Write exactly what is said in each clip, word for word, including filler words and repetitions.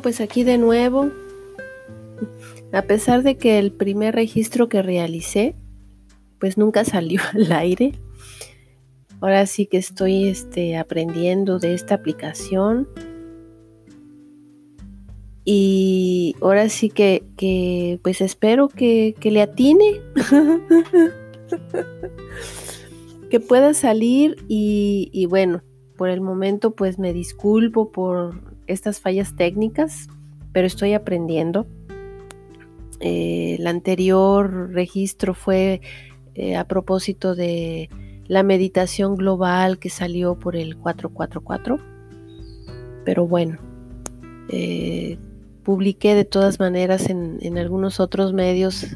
Bueno, pues aquí de nuevo, a pesar de que el primer registro que realicé, pues nunca salió al aire. Ahora sí que estoy este, aprendiendo de esta aplicación. Y ahora sí que, que pues espero que, que le atine. Que pueda salir y, y bueno, por el momento pues me disculpo por estas fallas técnicas, pero estoy aprendiendo. Eh, el anterior registro fue eh, a propósito de la meditación global que salió por el cuatro cuatro cuatro, pero bueno, eh, publiqué de todas maneras en, en algunos otros medios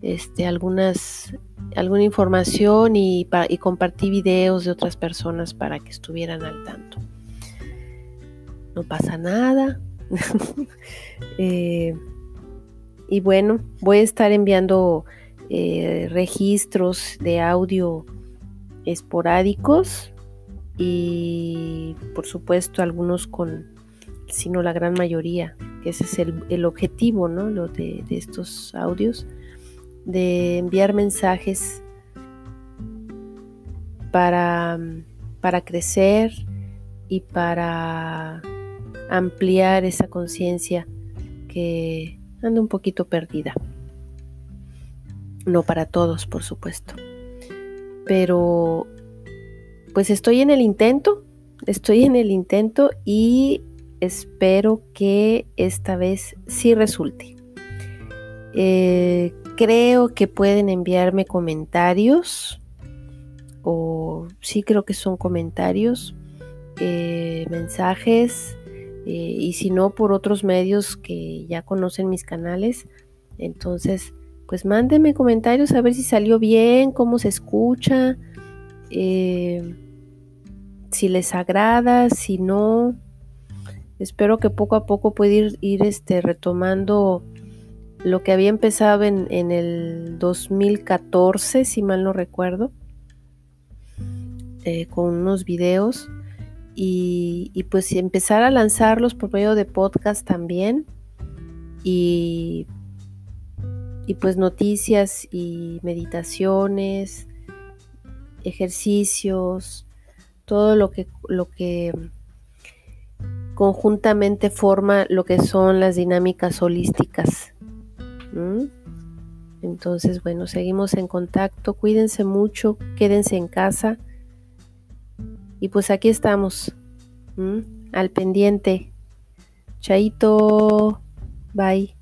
este, algunas, alguna información y, pa- y compartí videos de otras personas para que estuvieran al tanto. No pasa nada. eh, Y bueno, voy a estar enviando eh, registros de audio esporádicos y por supuesto algunos con, sino la gran mayoría, que ese es el, el objetivo, ¿no? Lo de, de estos audios, de enviar mensajes para, para crecer y para ampliar esa conciencia que ando un poquito perdida. No para todos, por supuesto. Pero pues estoy en el intento, estoy en el intento y espero que esta vez sí resulte. Eh, creo que pueden enviarme comentarios, o sí creo que son comentarios, eh, mensajes. Eh, y si no, por otros medios que ya conocen mis canales. Entonces, pues mándenme comentarios a ver si salió bien, cómo se escucha, eh, si les agrada, si no. Espero que poco a poco pueda ir, ir este, retomando lo que había empezado en, en el dos mil catorce, si mal no recuerdo, eh, con unos videos. Y, y pues empezar a lanzarlos por medio de podcast también y, y pues noticias y meditaciones, ejercicios, todo lo que, lo que conjuntamente forma lo que son las dinámicas holísticas. ¿Mm? Entonces, bueno, seguimos en contacto, cuídense mucho, quédense en casa. Y pues aquí estamos, ¿m? Al pendiente. Chaito, bye.